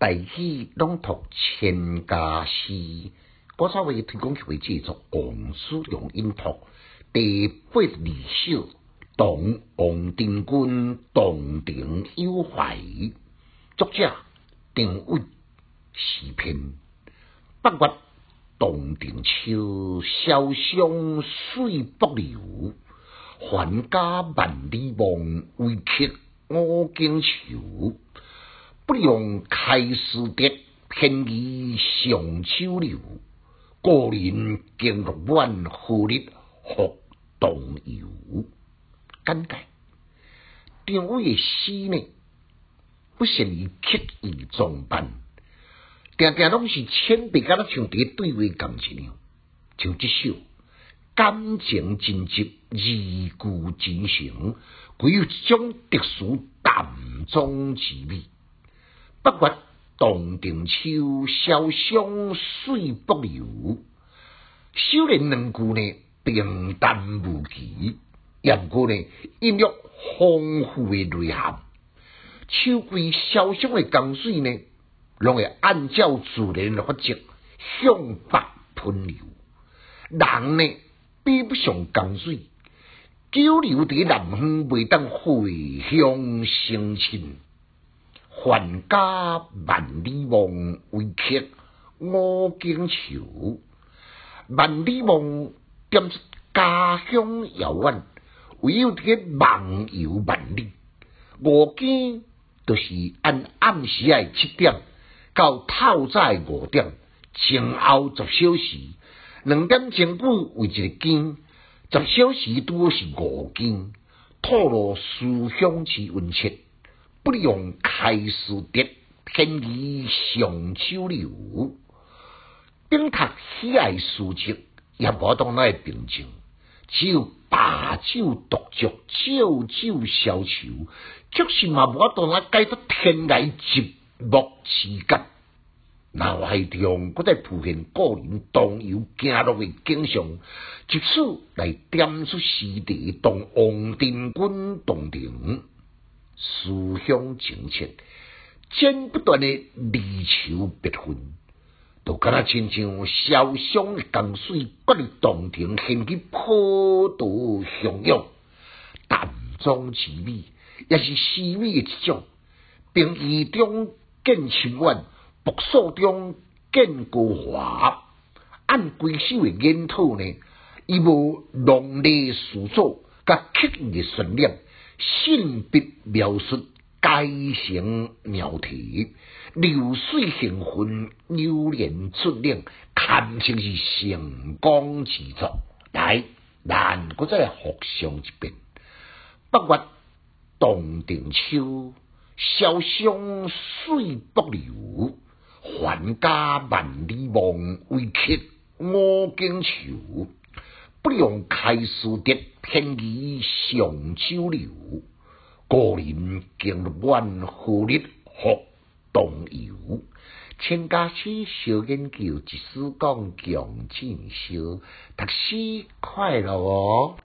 大语拢读千家诗，古早话推广协会制作，王思良音读第82首，唐王定均《洞庭幽怀》，作者丁谓，诗篇。北岳洞庭秋，潇湘水北流。还家万里望，为客五更愁。不用开市蝶，偏宜上秋流。故人更乐苑，何日复东游？简介：丁谓的诗呢，不善于刻意装扮，常常拢是浅白，敢若像伫对话讲一样，像这首。感情真挚，字句真诚，具有一种特殊淡中之美。北岳洞庭秋，潇湘水北流。首联两句呢，平淡无奇，然后呢，引入丰富的内涵。秋季潇湘的江水呢，拢会按照自然的法则向北奔流。人呢？比不上江水，久留在南方，袂当回乡成亲。还家万里望，为客五更愁。万里望点出家乡遥远，唯有伫个梦游万里。五更就是按暗时诶7点到透早5点，前后10小时。2点前久为一更，10小时拄是5更，透露思乡之温切。不用开市蝶，偏宜上秋流。顶读喜爱书籍，也无当来平静，只有把酒独酌，照酒消愁，就是嘛无当来解脱天涯寂寞之感。脑海中搁再浮现故人东游行路的景象，以此来点出诗地同王定均洞庭，思乡情切，剪不断的离愁别恨，就敢若亲像潇湘的江水搁伫洞庭掀起波涛汹涌，淡中之美，也是诗美的一种。平易中见深远，朴素中见高华。按规首的研讨呢，伊无浓丽词藻，甲刻意的渲染，信笔描述，佳形妙体，流水行云，悠然出岭，堪称是成功之作。来，咱搁再复诵一遍：北岳洞庭秋，潇湘水北流。还家万里望，为客五更愁。不用开市蝶，偏宜上秋流。故人更乐苑，何日复东游？千家诗小研究，一书讲强进修，读书快乐哦。